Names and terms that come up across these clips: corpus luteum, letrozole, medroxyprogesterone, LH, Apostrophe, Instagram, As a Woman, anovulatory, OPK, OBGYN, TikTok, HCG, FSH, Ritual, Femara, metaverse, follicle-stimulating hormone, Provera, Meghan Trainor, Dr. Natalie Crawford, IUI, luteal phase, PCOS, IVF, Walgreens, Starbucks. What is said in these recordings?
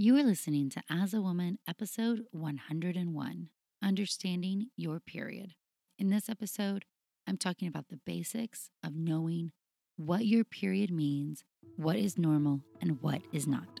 You are listening to As a Woman, episode 101, Understanding Your Period. In this episode, I'm talking about the basics of knowing what your period means, what is normal, and what is not.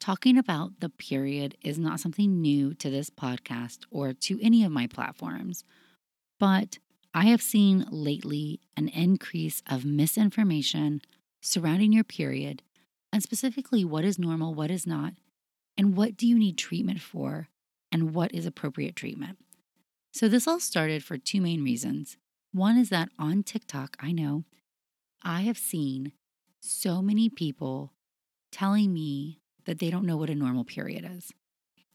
talking about the period is not something new to this podcast or to any of my platforms, but I have seen lately an increase of misinformation surrounding your period, and specifically what is normal, what is not, and what do you need treatment for, and what is appropriate treatment. So this all started for two main reasons. One is that on TikTok, I have seen so many people telling me that they don't know what a normal period is.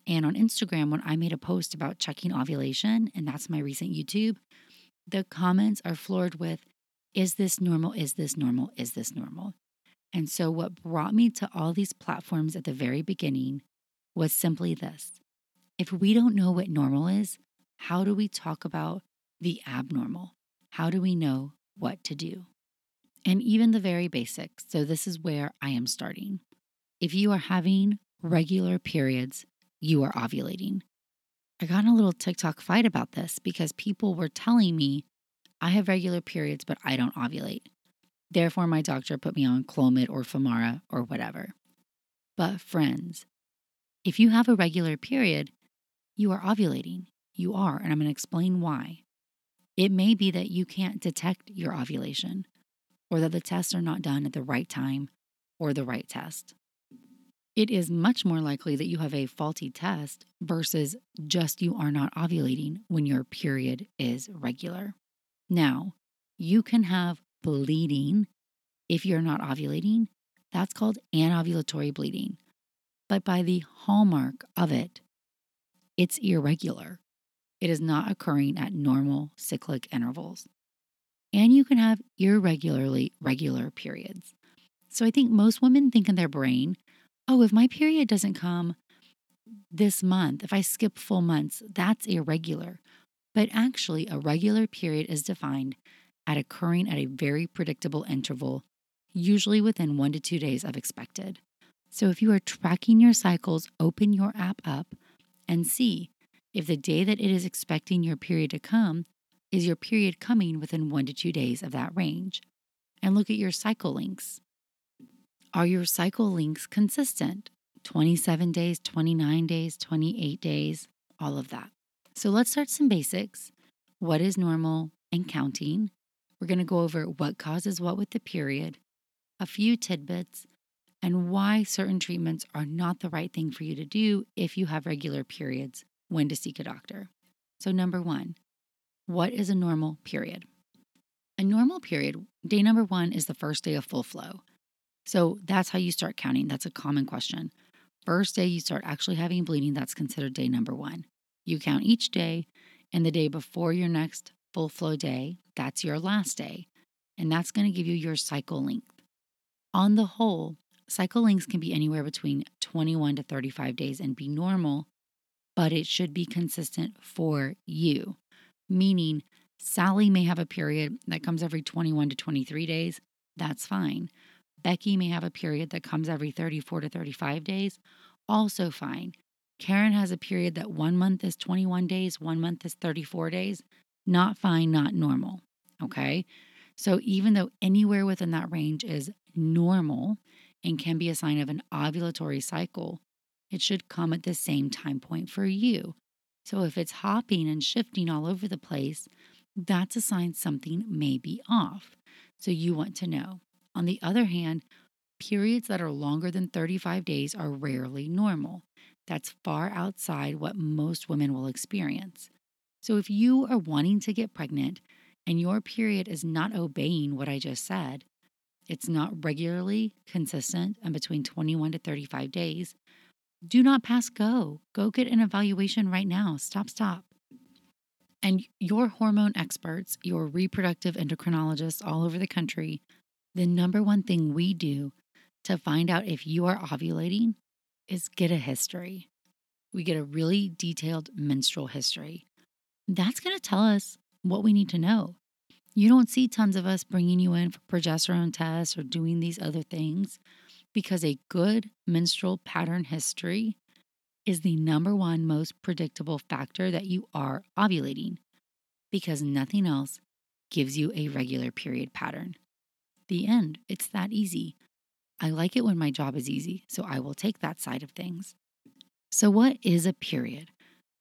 And on Instagram, when I made a post about checking ovulation, and that's my recent YouTube, the comments are floored with, is this normal, is this normal, is this normal? And so what brought me to all these platforms at the very beginning was simply this. If we don't know what normal is, how do we talk about the abnormal? How do we know what to do? And even the very basics. So this is where I am starting. If you are having regular periods, you are ovulating. I got in a little TikTok fight about this because people were telling me, I have regular periods, but I don't ovulate. Therefore, my doctor put me on Clomid or Femara or whatever. But friends, if you have a regular period, you are ovulating. You are, and I'm going to explain why. It may be that you can't detect your ovulation, or that the tests are not done at the right time or the right test. It is much more likely that you have a faulty test versus just you are not ovulating when your period is regular. Now, you can have bleeding if you're not ovulating. That's called anovulatory bleeding. But by the hallmark of it, it's irregular. It is not occurring at normal cyclic intervals. And you can have irregularly regular periods. So I think most women think in their brain, oh, if my period doesn't come this month, if I skip full months, that's irregular. But actually, a regular period is defined at occurring at a very predictable interval, usually within 1 to 2 days of expected. So if you are tracking your cycles, open your app up and see if the day that it is expecting your period to come, is your period coming within 1 to 2 days of that range? And look at your cycle links. Are your cycle links consistent? 27 days, 29 days, 28 days, all of that. So let's start some basics. What is normal and counting? We're going to go over what causes what with the period, a few tidbits, and why certain treatments are not the right thing for you to do if you have regular periods, when to seek a doctor. So number one, what is a normal period? A normal period, day number one is the first day of full flow. So that's how you start counting. That's a common question. First day you start actually having bleeding, that's considered day number one. You count each day, and the day before your next full flow day, that's your last day, and that's going to give you your cycle length. On the whole, cycle lengths can be anywhere between 21 to 35 days and be normal, but it should be consistent for you. Meaning, Sally may have a period that comes every 21 to 23 days. That's fine. Becky may have a period that comes every 34 to 35 days. Also fine. Karen has a period that 1 month is 21 days, 1 month is 34 days. Not fine, not normal, okay? So even though anywhere within that range is normal and can be a sign of an ovulatory cycle, it should come at the same time point for you. So if it's hopping and shifting all over the place, that's a sign something may be off. So you want to know. On the other hand, periods that are longer than 35 days are rarely normal. That's far outside what most women will experience. So if you are wanting to get pregnant and your period is not obeying what I just said, it's not regularly consistent and between 21 to 35 days, do not pass go. Go get an evaluation right now. Stop. And your hormone experts, your reproductive endocrinologists all over the country, the number one thing we do to find out if you are ovulating is get a history. We get a really detailed menstrual history. That's going to tell us what we need to know. You don't see tons of us bringing you in for progesterone tests or doing these other things because a good menstrual pattern history is the number one most predictable factor that you are ovulating because nothing else gives you a regular period pattern. The end. It's that easy. I like it when my job is easy, so I will take that side of things. So what is a period?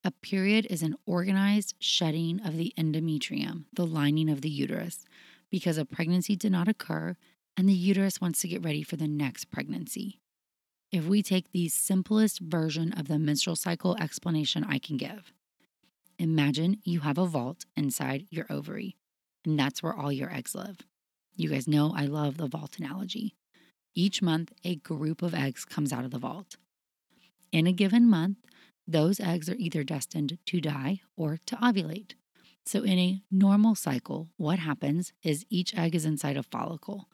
A period is an organized shedding of the endometrium, the lining of the uterus, because a pregnancy did not occur and the uterus wants to get ready for the next pregnancy. If we take the simplest version of the menstrual cycle explanation I can give, imagine you have a vault inside your ovary, and that's where all your eggs live. You guys know I love the vault analogy. Each month, a group of eggs comes out of the vault. In a given month, those eggs are either destined to die or to ovulate. So in a normal cycle, what happens is each egg is inside a follicle.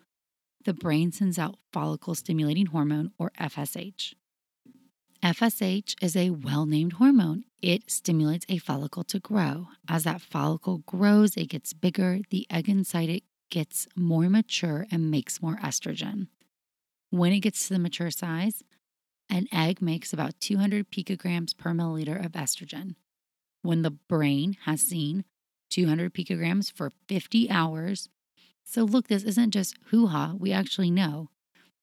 The brain sends out follicle-stimulating hormone, or FSH. FSH is a well-named hormone. It stimulates a follicle to grow. As that follicle grows, it gets bigger. The egg inside it gets more mature and makes more estrogen. When it gets to the mature size, an egg makes about 200 picograms per milliliter of estrogen. When the brain has seen 200 picograms for 50 hours, so look, this isn't just hoo-ha, we actually know,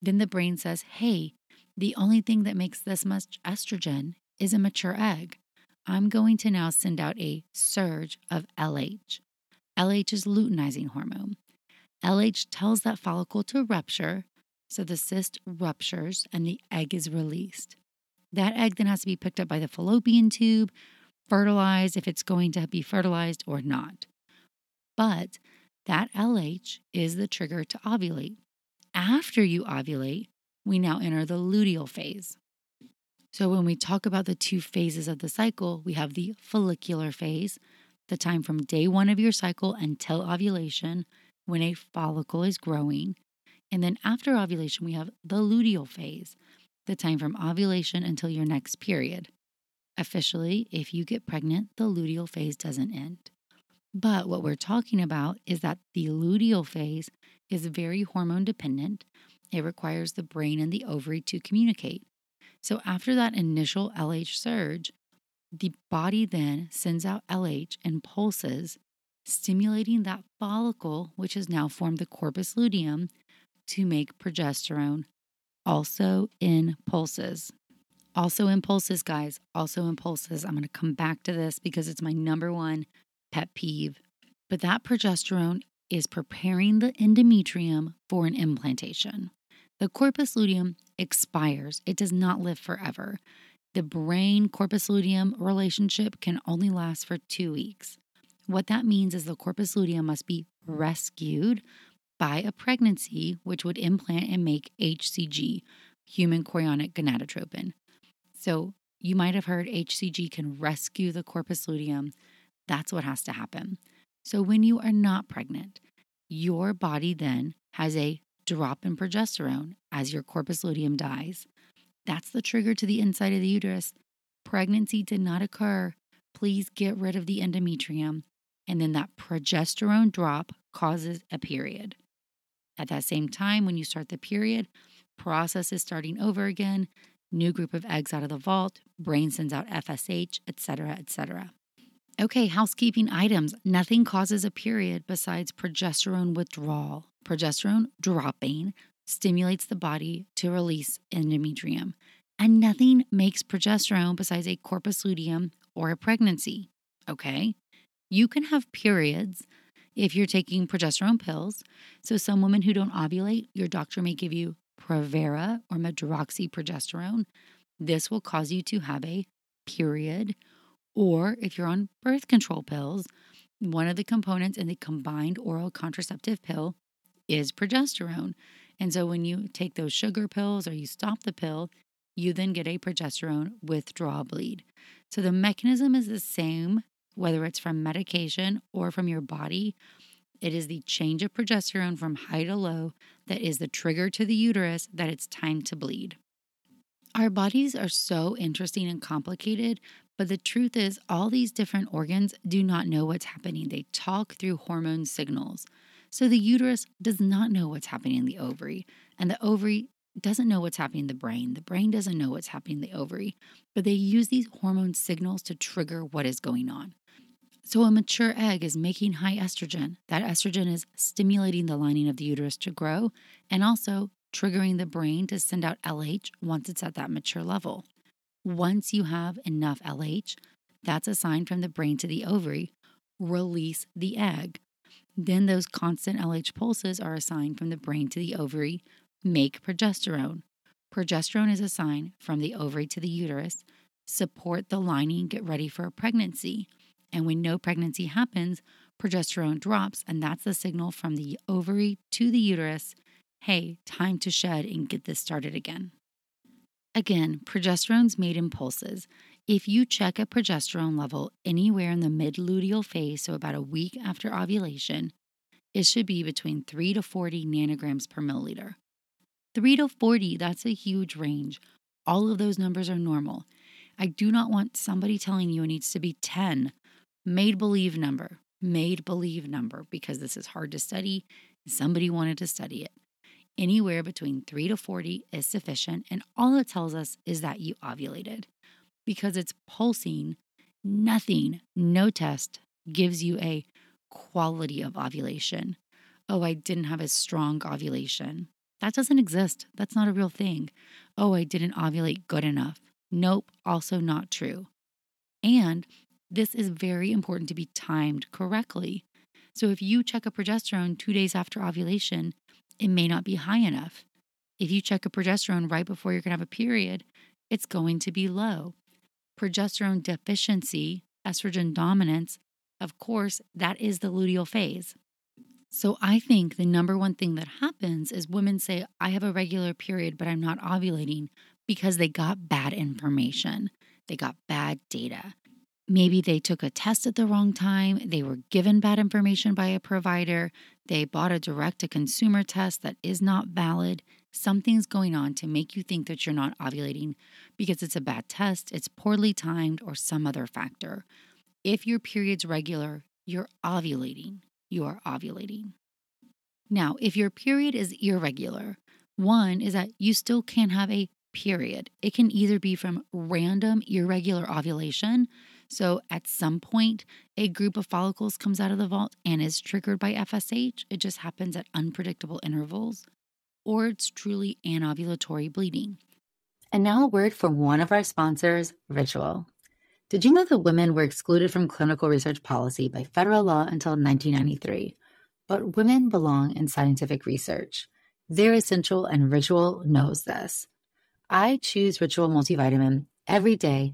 then the brain says, hey, the only thing that makes this much estrogen is a mature egg. I'm going to now send out a surge of LH. LH is luteinizing hormone. LH tells that follicle to rupture, so the cyst ruptures and the egg is released. That egg then has to be picked up by the fallopian tube, fertilized if it's going to be fertilized or not. But that LH is the trigger to ovulate. After you ovulate, we now enter the luteal phase. So when we talk about the two phases of the cycle, we have the follicular phase, the time from day one of your cycle until ovulation when a follicle is growing. And then after ovulation, we have the luteal phase, the time from ovulation until your next period. Officially, if you get pregnant, the luteal phase doesn't end. But what we're talking about is that the luteal phase is very hormone dependent. It requires the brain and the ovary to communicate. So after that initial LH surge, the body then sends out LH in pulses, stimulating that follicle, which has now formed the corpus luteum, to make progesterone, also in pulses. Also in pulses, guys, also in pulses. I'm going to come back to this because it's my number one pet peeve. But that progesterone is preparing the endometrium for an implantation. The corpus luteum expires. It does not live forever. The brain-corpus luteum relationship can only last for 2 weeks. What that means is the corpus luteum must be rescued by a pregnancy, which would implant and make HCG, human chorionic gonadotropin. So you might have heard HCG can rescue the corpus luteum. That's what has to happen. So when you are not pregnant, your body then has a drop in progesterone as your corpus luteum dies. That's the trigger to the inside of the uterus. Pregnancy did not occur. Please get rid of the endometrium. And then that progesterone drop causes a period. At that same time, when you start the period, process is starting over again, new group of eggs out of the vault, brain sends out FSH, etc., etc. Okay, housekeeping items. Nothing causes a period besides progesterone withdrawal. Progesterone dropping stimulates the body to release endometrium. And nothing makes progesterone besides a corpus luteum or a pregnancy, okay? You can have periods if you're taking progesterone pills. So some women who don't ovulate, your doctor may give you Provera or medroxyprogesterone. This will cause you to have a period. Or if you're on birth control pills, one of the components in the combined oral contraceptive pill is progesterone. And so when you take those sugar pills or you stop the pill, you then get a progesterone withdrawal bleed. So the mechanism is the same, whether it's from medication or from your body. It is the change of progesterone from high to low that is the trigger to the uterus that it's time to bleed. Our bodies are so interesting and complicated, but the truth is all these different organs do not know what's happening. They talk through hormone signals. So the uterus does not know what's happening in the ovary, and the ovary doesn't know what's happening in the brain. The brain doesn't know what's happening in the ovary, but they use these hormone signals to trigger what is going on. So a mature egg is making high estrogen. That estrogen is stimulating the lining of the uterus to grow and also triggering the brain to send out LH once it's at that mature level. Once you have enough LH, that's a sign from the brain to the ovary, release the egg. Then those constant LH pulses are a sign from the brain to the ovary, make progesterone. Progesterone is a sign from the ovary to the uterus, support the lining, get ready for a pregnancy. And when no pregnancy happens, progesterone drops, and that's the signal from the ovary to the uterus, hey, time to shed and get this started again. Again, progesterone's made in pulses. If you check a progesterone level anywhere in the mid-luteal phase, so about a week after ovulation, it should be between 3 to 40 nanograms per milliliter. 3 to 40, that's a huge range. All of those numbers are normal. I do not want somebody telling you it needs to be 10. Made-believe number, because this is hard to study. Somebody wanted to study it. Anywhere between 3 to 40 is sufficient, and all it tells us is that you ovulated. Because it's pulsing, nothing, no test, gives you a quality of ovulation. Oh, I didn't have a strong ovulation. That doesn't exist. That's not a real thing. Oh, I didn't ovulate good enough. Nope, also not true. And this is very important to be timed correctly. So if you check a progesterone 2 days after ovulation, it may not be high enough. If you check a progesterone right before you're going to have a period, it's going to be low. Progesterone deficiency, estrogen dominance, of course, that is the luteal phase. So I think the number one thing that happens is women say, I have a regular period, but I'm not ovulating, because they got bad information. They got bad data. Maybe they took a test at the wrong time. They were given bad information by a provider. They bought a direct-to-consumer test that is not valid. Something's going on to make you think that you're not ovulating because it's a bad test, it's poorly timed, or some other factor. If your period's regular, you're ovulating. You are ovulating. Now, if your period is irregular, one is that you still can have a period. It can either be from random irregular ovulation. So at some point, a group of follicles comes out of the vault and is triggered by FSH. It just happens at unpredictable intervals. Or it's truly anovulatory bleeding. And now a word from one of our sponsors, Ritual. Did you know that women were excluded from clinical research policy by federal law until 1993? But women belong in scientific research. They're essential, and Ritual knows this. I choose Ritual multivitamin every day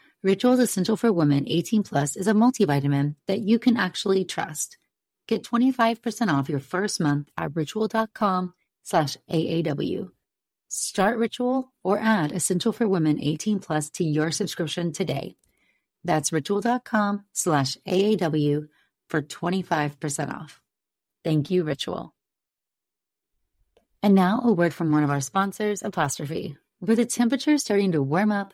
Ritual's Essential for Women 18+ is a multivitamin that you can actually trust. Get 25% off your first month at ritual.com/AAW. Start Ritual or add Essential for Women 18+ to your subscription today. That's ritual.com/AAW for 25% off. Thank you, Ritual. And now a word from one of our sponsors, Apostrophe. With the temperature starting to warm up,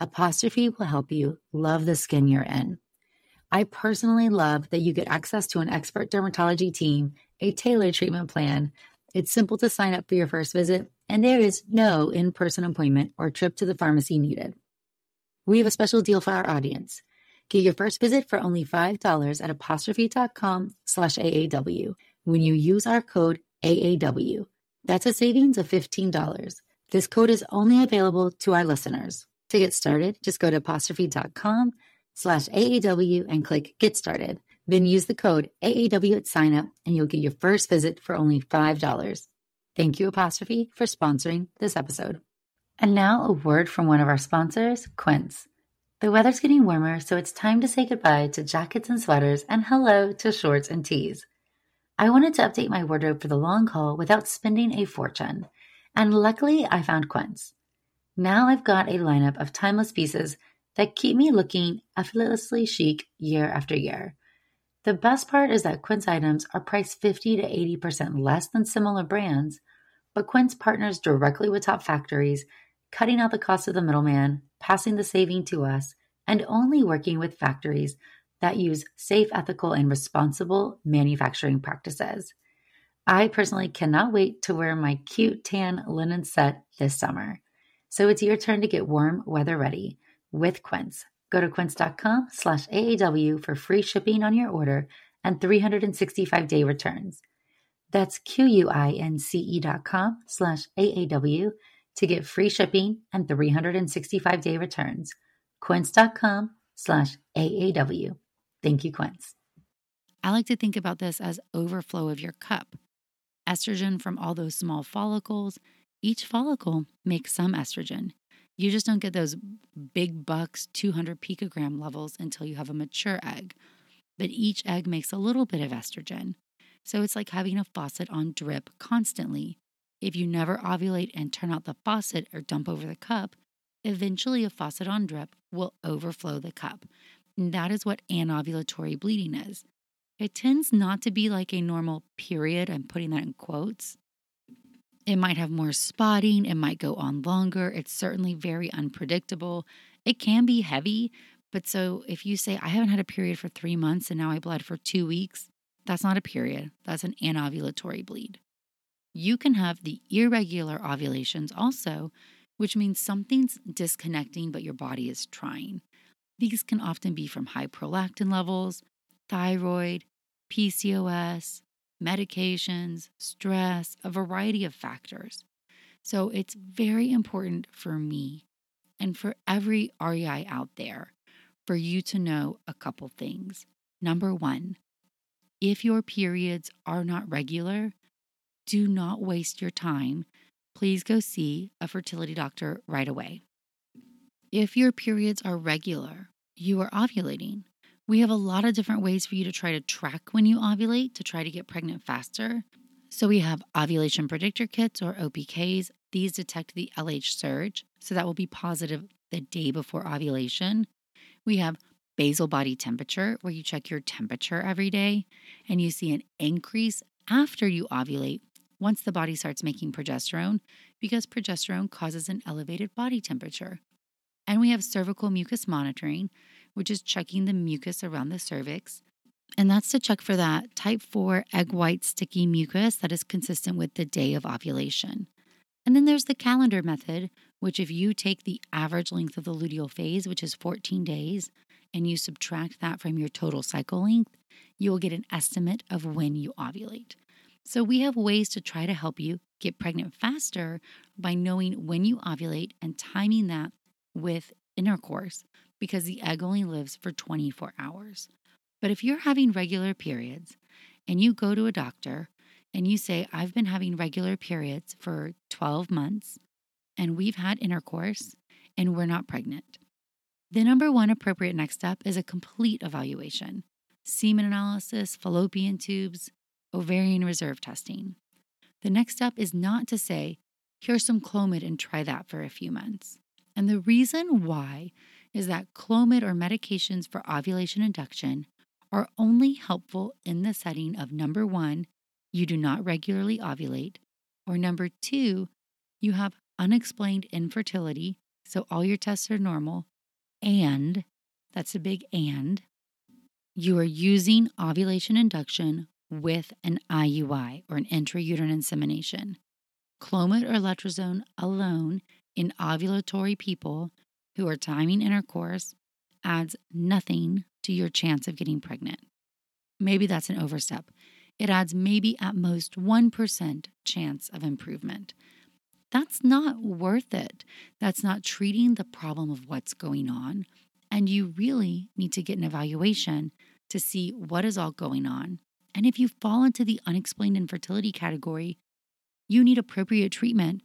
Apostrophe will help you love the skin you're in. I personally love that you get access to an expert dermatology team, a tailored treatment plan. It's simple to sign up for your first visit, and there is no in-person appointment or trip to the pharmacy needed. We have a special deal for our audience. Get your first visit for only $5 at apostrophe.com/AAW when you use our code AAW. That's a savings of $15. This code is only available to our listeners. To get started, just go to apostrophe.com/AAW and click Get Started. Then use the code AAW at sign up and you'll get your first visit for only $5. Thank you, Apostrophe, for sponsoring this episode. And now a word from one of our sponsors, Quince. The weather's getting warmer, so it's time to say goodbye to jackets and sweaters and hello to shorts and tees. I wanted to update my wardrobe for the long haul without spending a fortune, and luckily I found Quince. Now I've got a lineup of timeless pieces that keep me looking effortlessly chic year after year. The best part is that Quince items are priced 50 to 80% less than similar brands, but Quince partners directly with top factories, cutting out the cost of the middleman, passing the saving to us, and only working with factories that use safe, ethical, and responsible manufacturing practices. I personally cannot wait to wear my cute tan linen set this summer. So it's your turn to get warm weather ready with Quince. Go to quince.com/AAW for free shipping on your order and 365-day returns. That's QUINCE.com/AAW to get free shipping and 365-day returns. Quince.com/AAW. Thank you, Quince. I like to think about this as overflow of your cup. Estrogen from all those small follicles. Each follicle makes some estrogen. You just don't get those big bucks, 200 picogram levels until you have a mature egg. But each egg makes a little bit of estrogen. So it's like having a faucet on drip constantly. If you never ovulate and turn out the faucet or dump over the cup, eventually a faucet on drip will overflow the cup. And that is what anovulatory bleeding is. It tends not to be like a normal period. I'm putting that in quotes. It might have more spotting. It might go on longer. It's certainly very unpredictable. It can be heavy. But so if you say, I haven't had a period for 3 months and now I bled for 2 weeks, that's not a period. That's an anovulatory bleed. You can have the irregular ovulations also, which means something's disconnecting, but your body is trying. These can often be from high prolactin levels, thyroid, PCOS, medications, stress, a variety of factors. So it's very important for me and for every REI out there for you to know a couple things. Number one, if your periods are not regular, do not waste your time. Please go see a fertility doctor right away. If your periods are regular, you are ovulating. We have a lot of different ways for you to try to track when you ovulate to try to get pregnant faster. So we have ovulation predictor kits or OPKs. These detect the LH surge, so that will be positive the day before ovulation. We have basal body temperature, where you check your temperature every day, and you see an increase after you ovulate once the body starts making progesterone, because progesterone causes an elevated body temperature. And we have cervical mucus monitoring, which is checking the mucus around the cervix. And that's to check for that type 4 egg white sticky mucus that is consistent with the day of ovulation. And then there's the calendar method, which if you take the average length of the luteal phase, which is 14 days, and you subtract that from your total cycle length, you will get an estimate of when you ovulate. So we have ways to try to help you get pregnant faster by knowing when you ovulate and timing that with intercourse, because the egg only lives for 24 hours. But if you're having regular periods and you go to a doctor and you say, I've been having regular periods for 12 months and we've had intercourse and we're not pregnant, The number one appropriate next step is a complete evaluation, semen analysis, fallopian tubes, ovarian reserve testing. The next step is not to say, here's some Clomid and try that for a few months. And the reason why is that Clomid or medications for ovulation induction are only helpful in the setting of number one, you do not regularly ovulate, or number two, you have unexplained infertility, so all your tests are normal, and, that's a big and, you are using ovulation induction with an IUI or an intrauterine insemination. Clomid or letrozole alone in ovulatory people who are timing intercourse adds nothing to your chance of getting pregnant. Maybe that's an overstep. It adds maybe at most 1% chance of improvement. That's not worth it. That's not treating the problem of what's going on. And you really need to get an evaluation to see what is all going on. And if you fall into the unexplained infertility category, you need appropriate treatment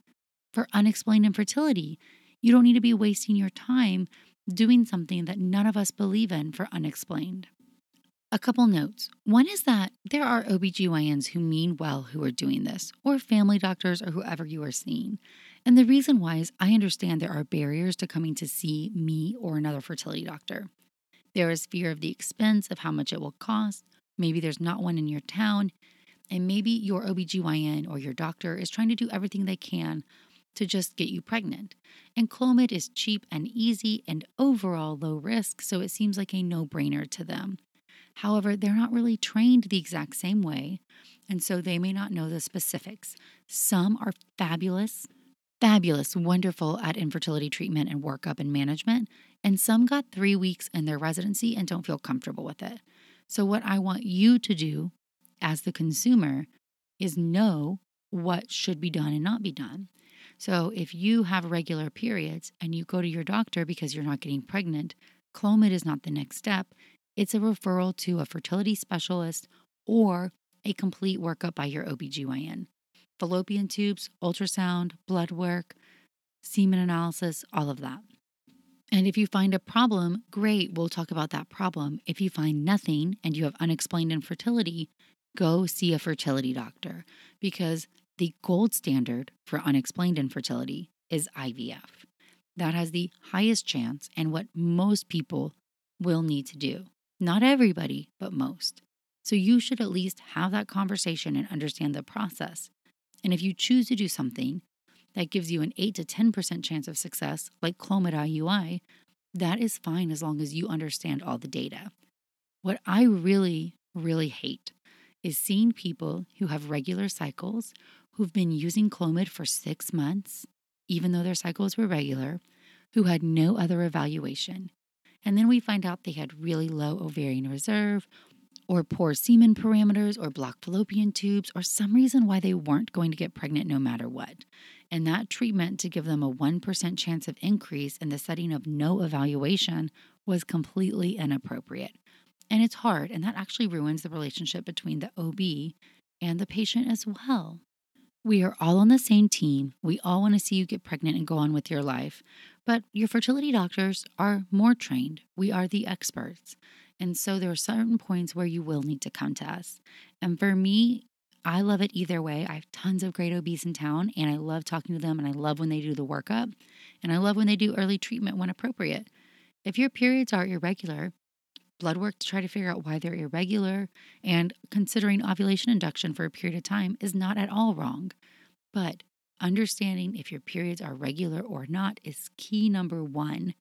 for unexplained infertility. You don't need to be wasting your time doing something that none of us believe in for unexplained. A couple notes. One is that there are OBGYNs who mean well who are doing this, or family doctors or whoever you are seeing. And the reason why is I understand there are barriers to coming to see me or another fertility doctor. There is fear of the expense, of how much it will cost. Maybe there's not one in your town. And maybe your OBGYN or your doctor is trying to do everything they can to just get you pregnant. And Clomid is cheap and easy and overall low risk, so it seems like a no-brainer to them. However, they're not really trained the exact same way, and so they may not know the specifics. Some are fabulous, wonderful at infertility treatment and workup and management, and some got 3 weeks in their residency and don't feel comfortable with it. So what I want you to do as the consumer is know what should be done and not be done. So if you have regular periods and you go to your doctor because you're not getting pregnant, Clomid is not the next step. It's a referral to a fertility specialist or a complete workup by your OBGYN. Fallopian tubes, ultrasound, blood work, semen analysis, all of that. And if you find a problem, great, we'll talk about that problem. If you find nothing and you have unexplained infertility, go see a fertility doctor, because the gold standard for unexplained infertility is IVF. That has the highest chance and what most people will need to do. Not everybody, but most. So you should at least have that conversation and understand the process. And if you choose to do something that gives you an 8 to 10% chance of success, like Clomid IUI, that is fine as long as you understand all the data. What I really, really hate is seeing people who have regular cycles, who've been using Clomid for 6 months, even though their cycles were regular, who had no other evaluation. And then we find out they had really low ovarian reserve or poor semen parameters or blocked fallopian tubes or some reason why they weren't going to get pregnant no matter what. And that treatment to give them a 1% chance of increase in the setting of no evaluation was completely inappropriate. And it's hard, and that actually ruins the relationship between the OB and the patient as well. We are all on the same team. We all want to see you get pregnant and go on with your life. But your fertility doctors are more trained. We are the experts. And so there are certain points where you will need to come to us. And for me, I love it either way. I have tons of great OBs in town, and I love talking to them, and I love when they do the workup, and I love when they do early treatment when appropriate. If your periods are irregular, blood work to try to figure out why they're irregular, and considering ovulation induction for a period of time is not at all wrong. But understanding if your periods are regular or not is key number one.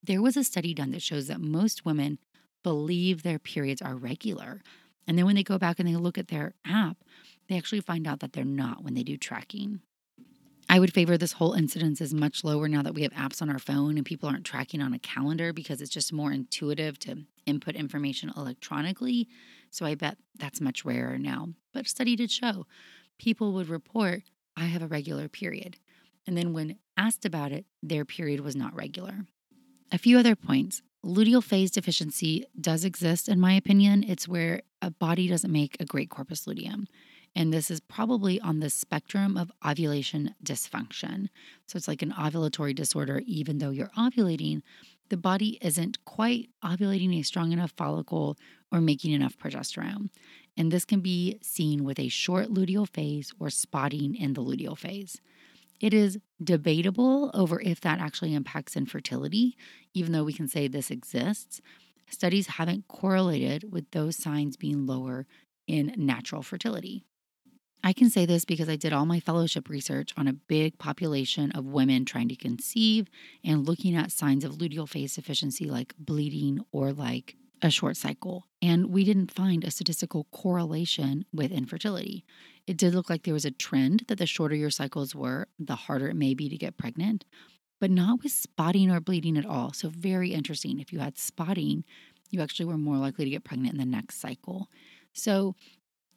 There was a study done that shows that most women believe their periods are regular. And then when they go back and they look at their app, they actually find out that they're not when they do tracking. I would favor this whole incidence is much lower now that we have apps on our phone and people aren't tracking on a calendar because it's just more intuitive to input information electronically. So I bet that's much rarer now. But a study did show people would report, I have a regular period. And then when asked about it, their period was not regular. A few other points. Luteal phase deficiency does exist, in my opinion. It's where a body doesn't make a great corpus luteum. and this is probably on the spectrum of ovulation dysfunction. So it's like an ovulatory disorder. Even though you're ovulating, the body isn't quite ovulating a strong enough follicle or making enough progesterone. And this can be seen with a short luteal phase or spotting in the luteal phase. It is debatable over if that actually impacts infertility, even though we can say this exists. Studies haven't correlated with those signs being lower in natural fertility. I can say this because I did all my fellowship research on a big population of women trying to conceive and looking at signs of luteal phase deficiency like bleeding or like a short cycle. And we didn't find a statistical correlation with infertility. It did look like there was a trend that the shorter your cycles were, the harder it may be to get pregnant, but not with spotting or bleeding at all. So very interesting. If you had spotting, you actually were more likely to get pregnant in the next cycle. So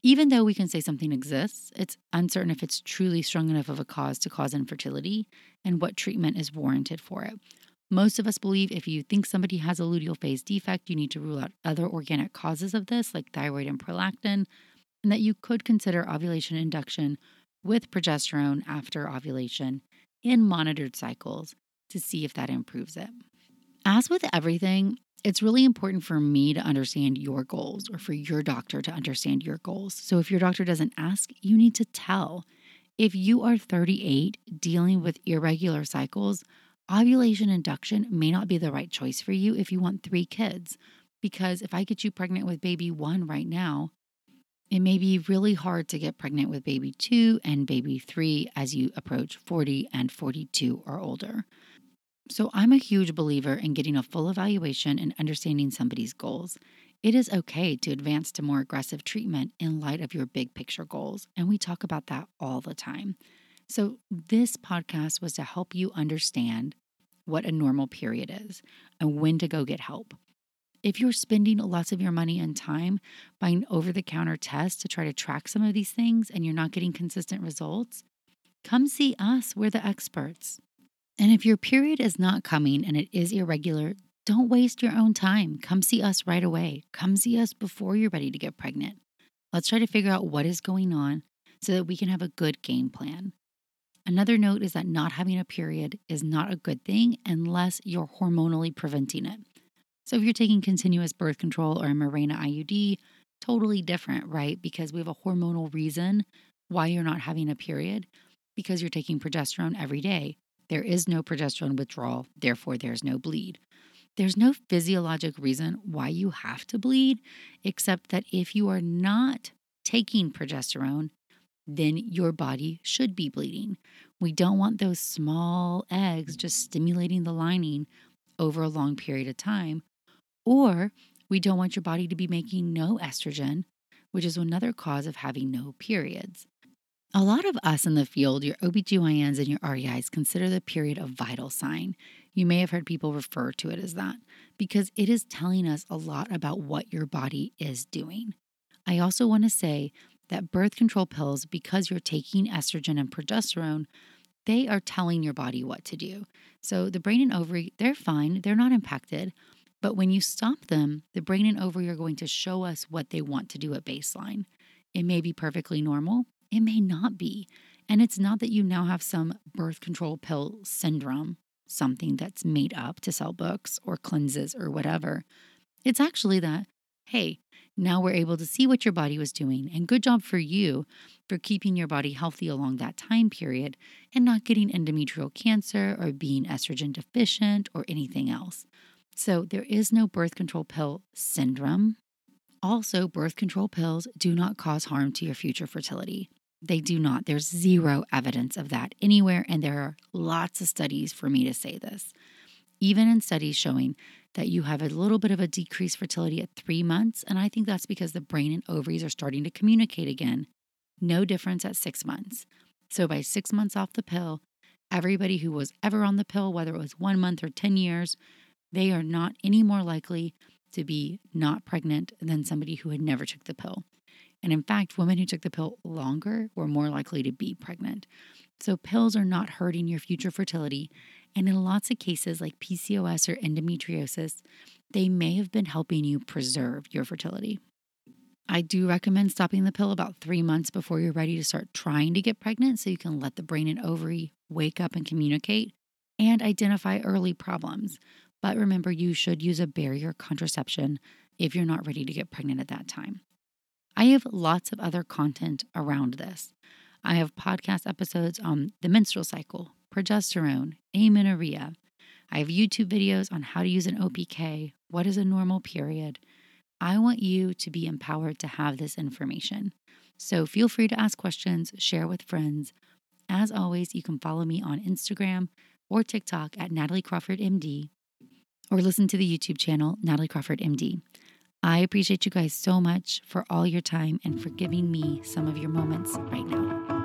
even though we can say something exists, it's uncertain if it's truly strong enough of a cause to cause infertility and what treatment is warranted for it. Most of us believe if you think somebody has a luteal phase defect, you need to rule out other organic causes of this, like thyroid and prolactin, and that you could consider ovulation induction with progesterone after ovulation in monitored cycles to see if that improves it. As with everything, it's really important for me to understand your goals or for your doctor to understand your goals. So if your doctor doesn't ask, you need to tell. If you are 38 dealing with irregular cycles, ovulation induction may not be the right choice for you if you want 3 kids, because if I get you pregnant with baby 1 right now, it may be really hard to get pregnant with baby 2 and baby 3 as you approach 40 and 42 or older. So I'm a huge believer in getting a full evaluation and understanding somebody's goals. It is okay to advance to more aggressive treatment in light of your big picture goals, and we talk about that all the time. So this podcast was to help you understand what a normal period is and when to go get help. If you're spending lots of your money and time buying over-the-counter tests to try to track some of these things and you're not getting consistent results, come see us. We're the experts. And if your period is not coming and it is irregular, don't waste your own time. Come see us right away. Come see us before you're ready to get pregnant. Let's try to figure out what is going on so that we can have a good game plan. Another note is that not having a period is not a good thing unless you're hormonally preventing it. So if you're taking continuous birth control or a Mirena IUD, totally different, right? Because we have a hormonal reason why you're not having a period, because you're taking progesterone every day. There is no progesterone withdrawal, therefore there's no bleed. There's no physiologic reason why you have to bleed, except that if you are not taking progesterone, then your body should be bleeding. We don't want those small eggs just stimulating the lining over a long period of time, or we don't want your body to be making no estrogen, which is another cause of having no periods. A lot of us in the field, your OBGYNs and your REIs, consider the period a vital sign. You may have heard people refer to it as that because it is telling us a lot about what your body is doing. I also want to say that birth control pills, because you're taking estrogen and progesterone, they are telling your body what to do. So the brain and ovary, they're fine. They're not impacted. But when you stop them, the brain and ovary are going to show us what they want to do at baseline. It may be perfectly normal. It may not be. And it's not that you now have some birth control pill syndrome, something that's made up to sell books or cleanses or whatever. It's actually that, hey, now we're able to see what your body was doing, and good job for you for keeping your body healthy along that time period and not getting endometrial cancer or being estrogen deficient or anything else. So there is no birth control pill syndrome. Also, birth control pills do not cause harm to your future fertility. They do not. There's zero evidence of that anywhere, and there are lots of studies for me to say this. Even in studies showing that you have a little bit of a decreased fertility at 3 months. And I think that's because the brain and ovaries are starting to communicate again. No difference at 6 months. So by 6 months off the pill, everybody who was ever on the pill, whether it was 1 month or 10 years, they are not any more likely to be not pregnant than somebody who had never took the pill. And in fact, women who took the pill longer were more likely to be pregnant. So pills are not hurting your future fertility. And in lots of cases like PCOS or endometriosis, they may have been helping you preserve your fertility. I do recommend stopping the pill about 3 months before you're ready to start trying to get pregnant so you can let the brain and ovary wake up and communicate and identify early problems. But remember, you should use a barrier contraception if you're not ready to get pregnant at that time. I have lots of other content around this. I have podcast episodes on the menstrual cycle, progesterone, amenorrhea. I have YouTube videos on how to use an OPK, what is a normal period. I want you to be empowered to have this information. So feel free to ask questions, share with friends. As always, you can follow me on Instagram or TikTok at Natalie Crawford MD, or listen to the YouTube channel Natalie Crawford MD. I appreciate you guys so much for all your time and for giving me some of your moments right now.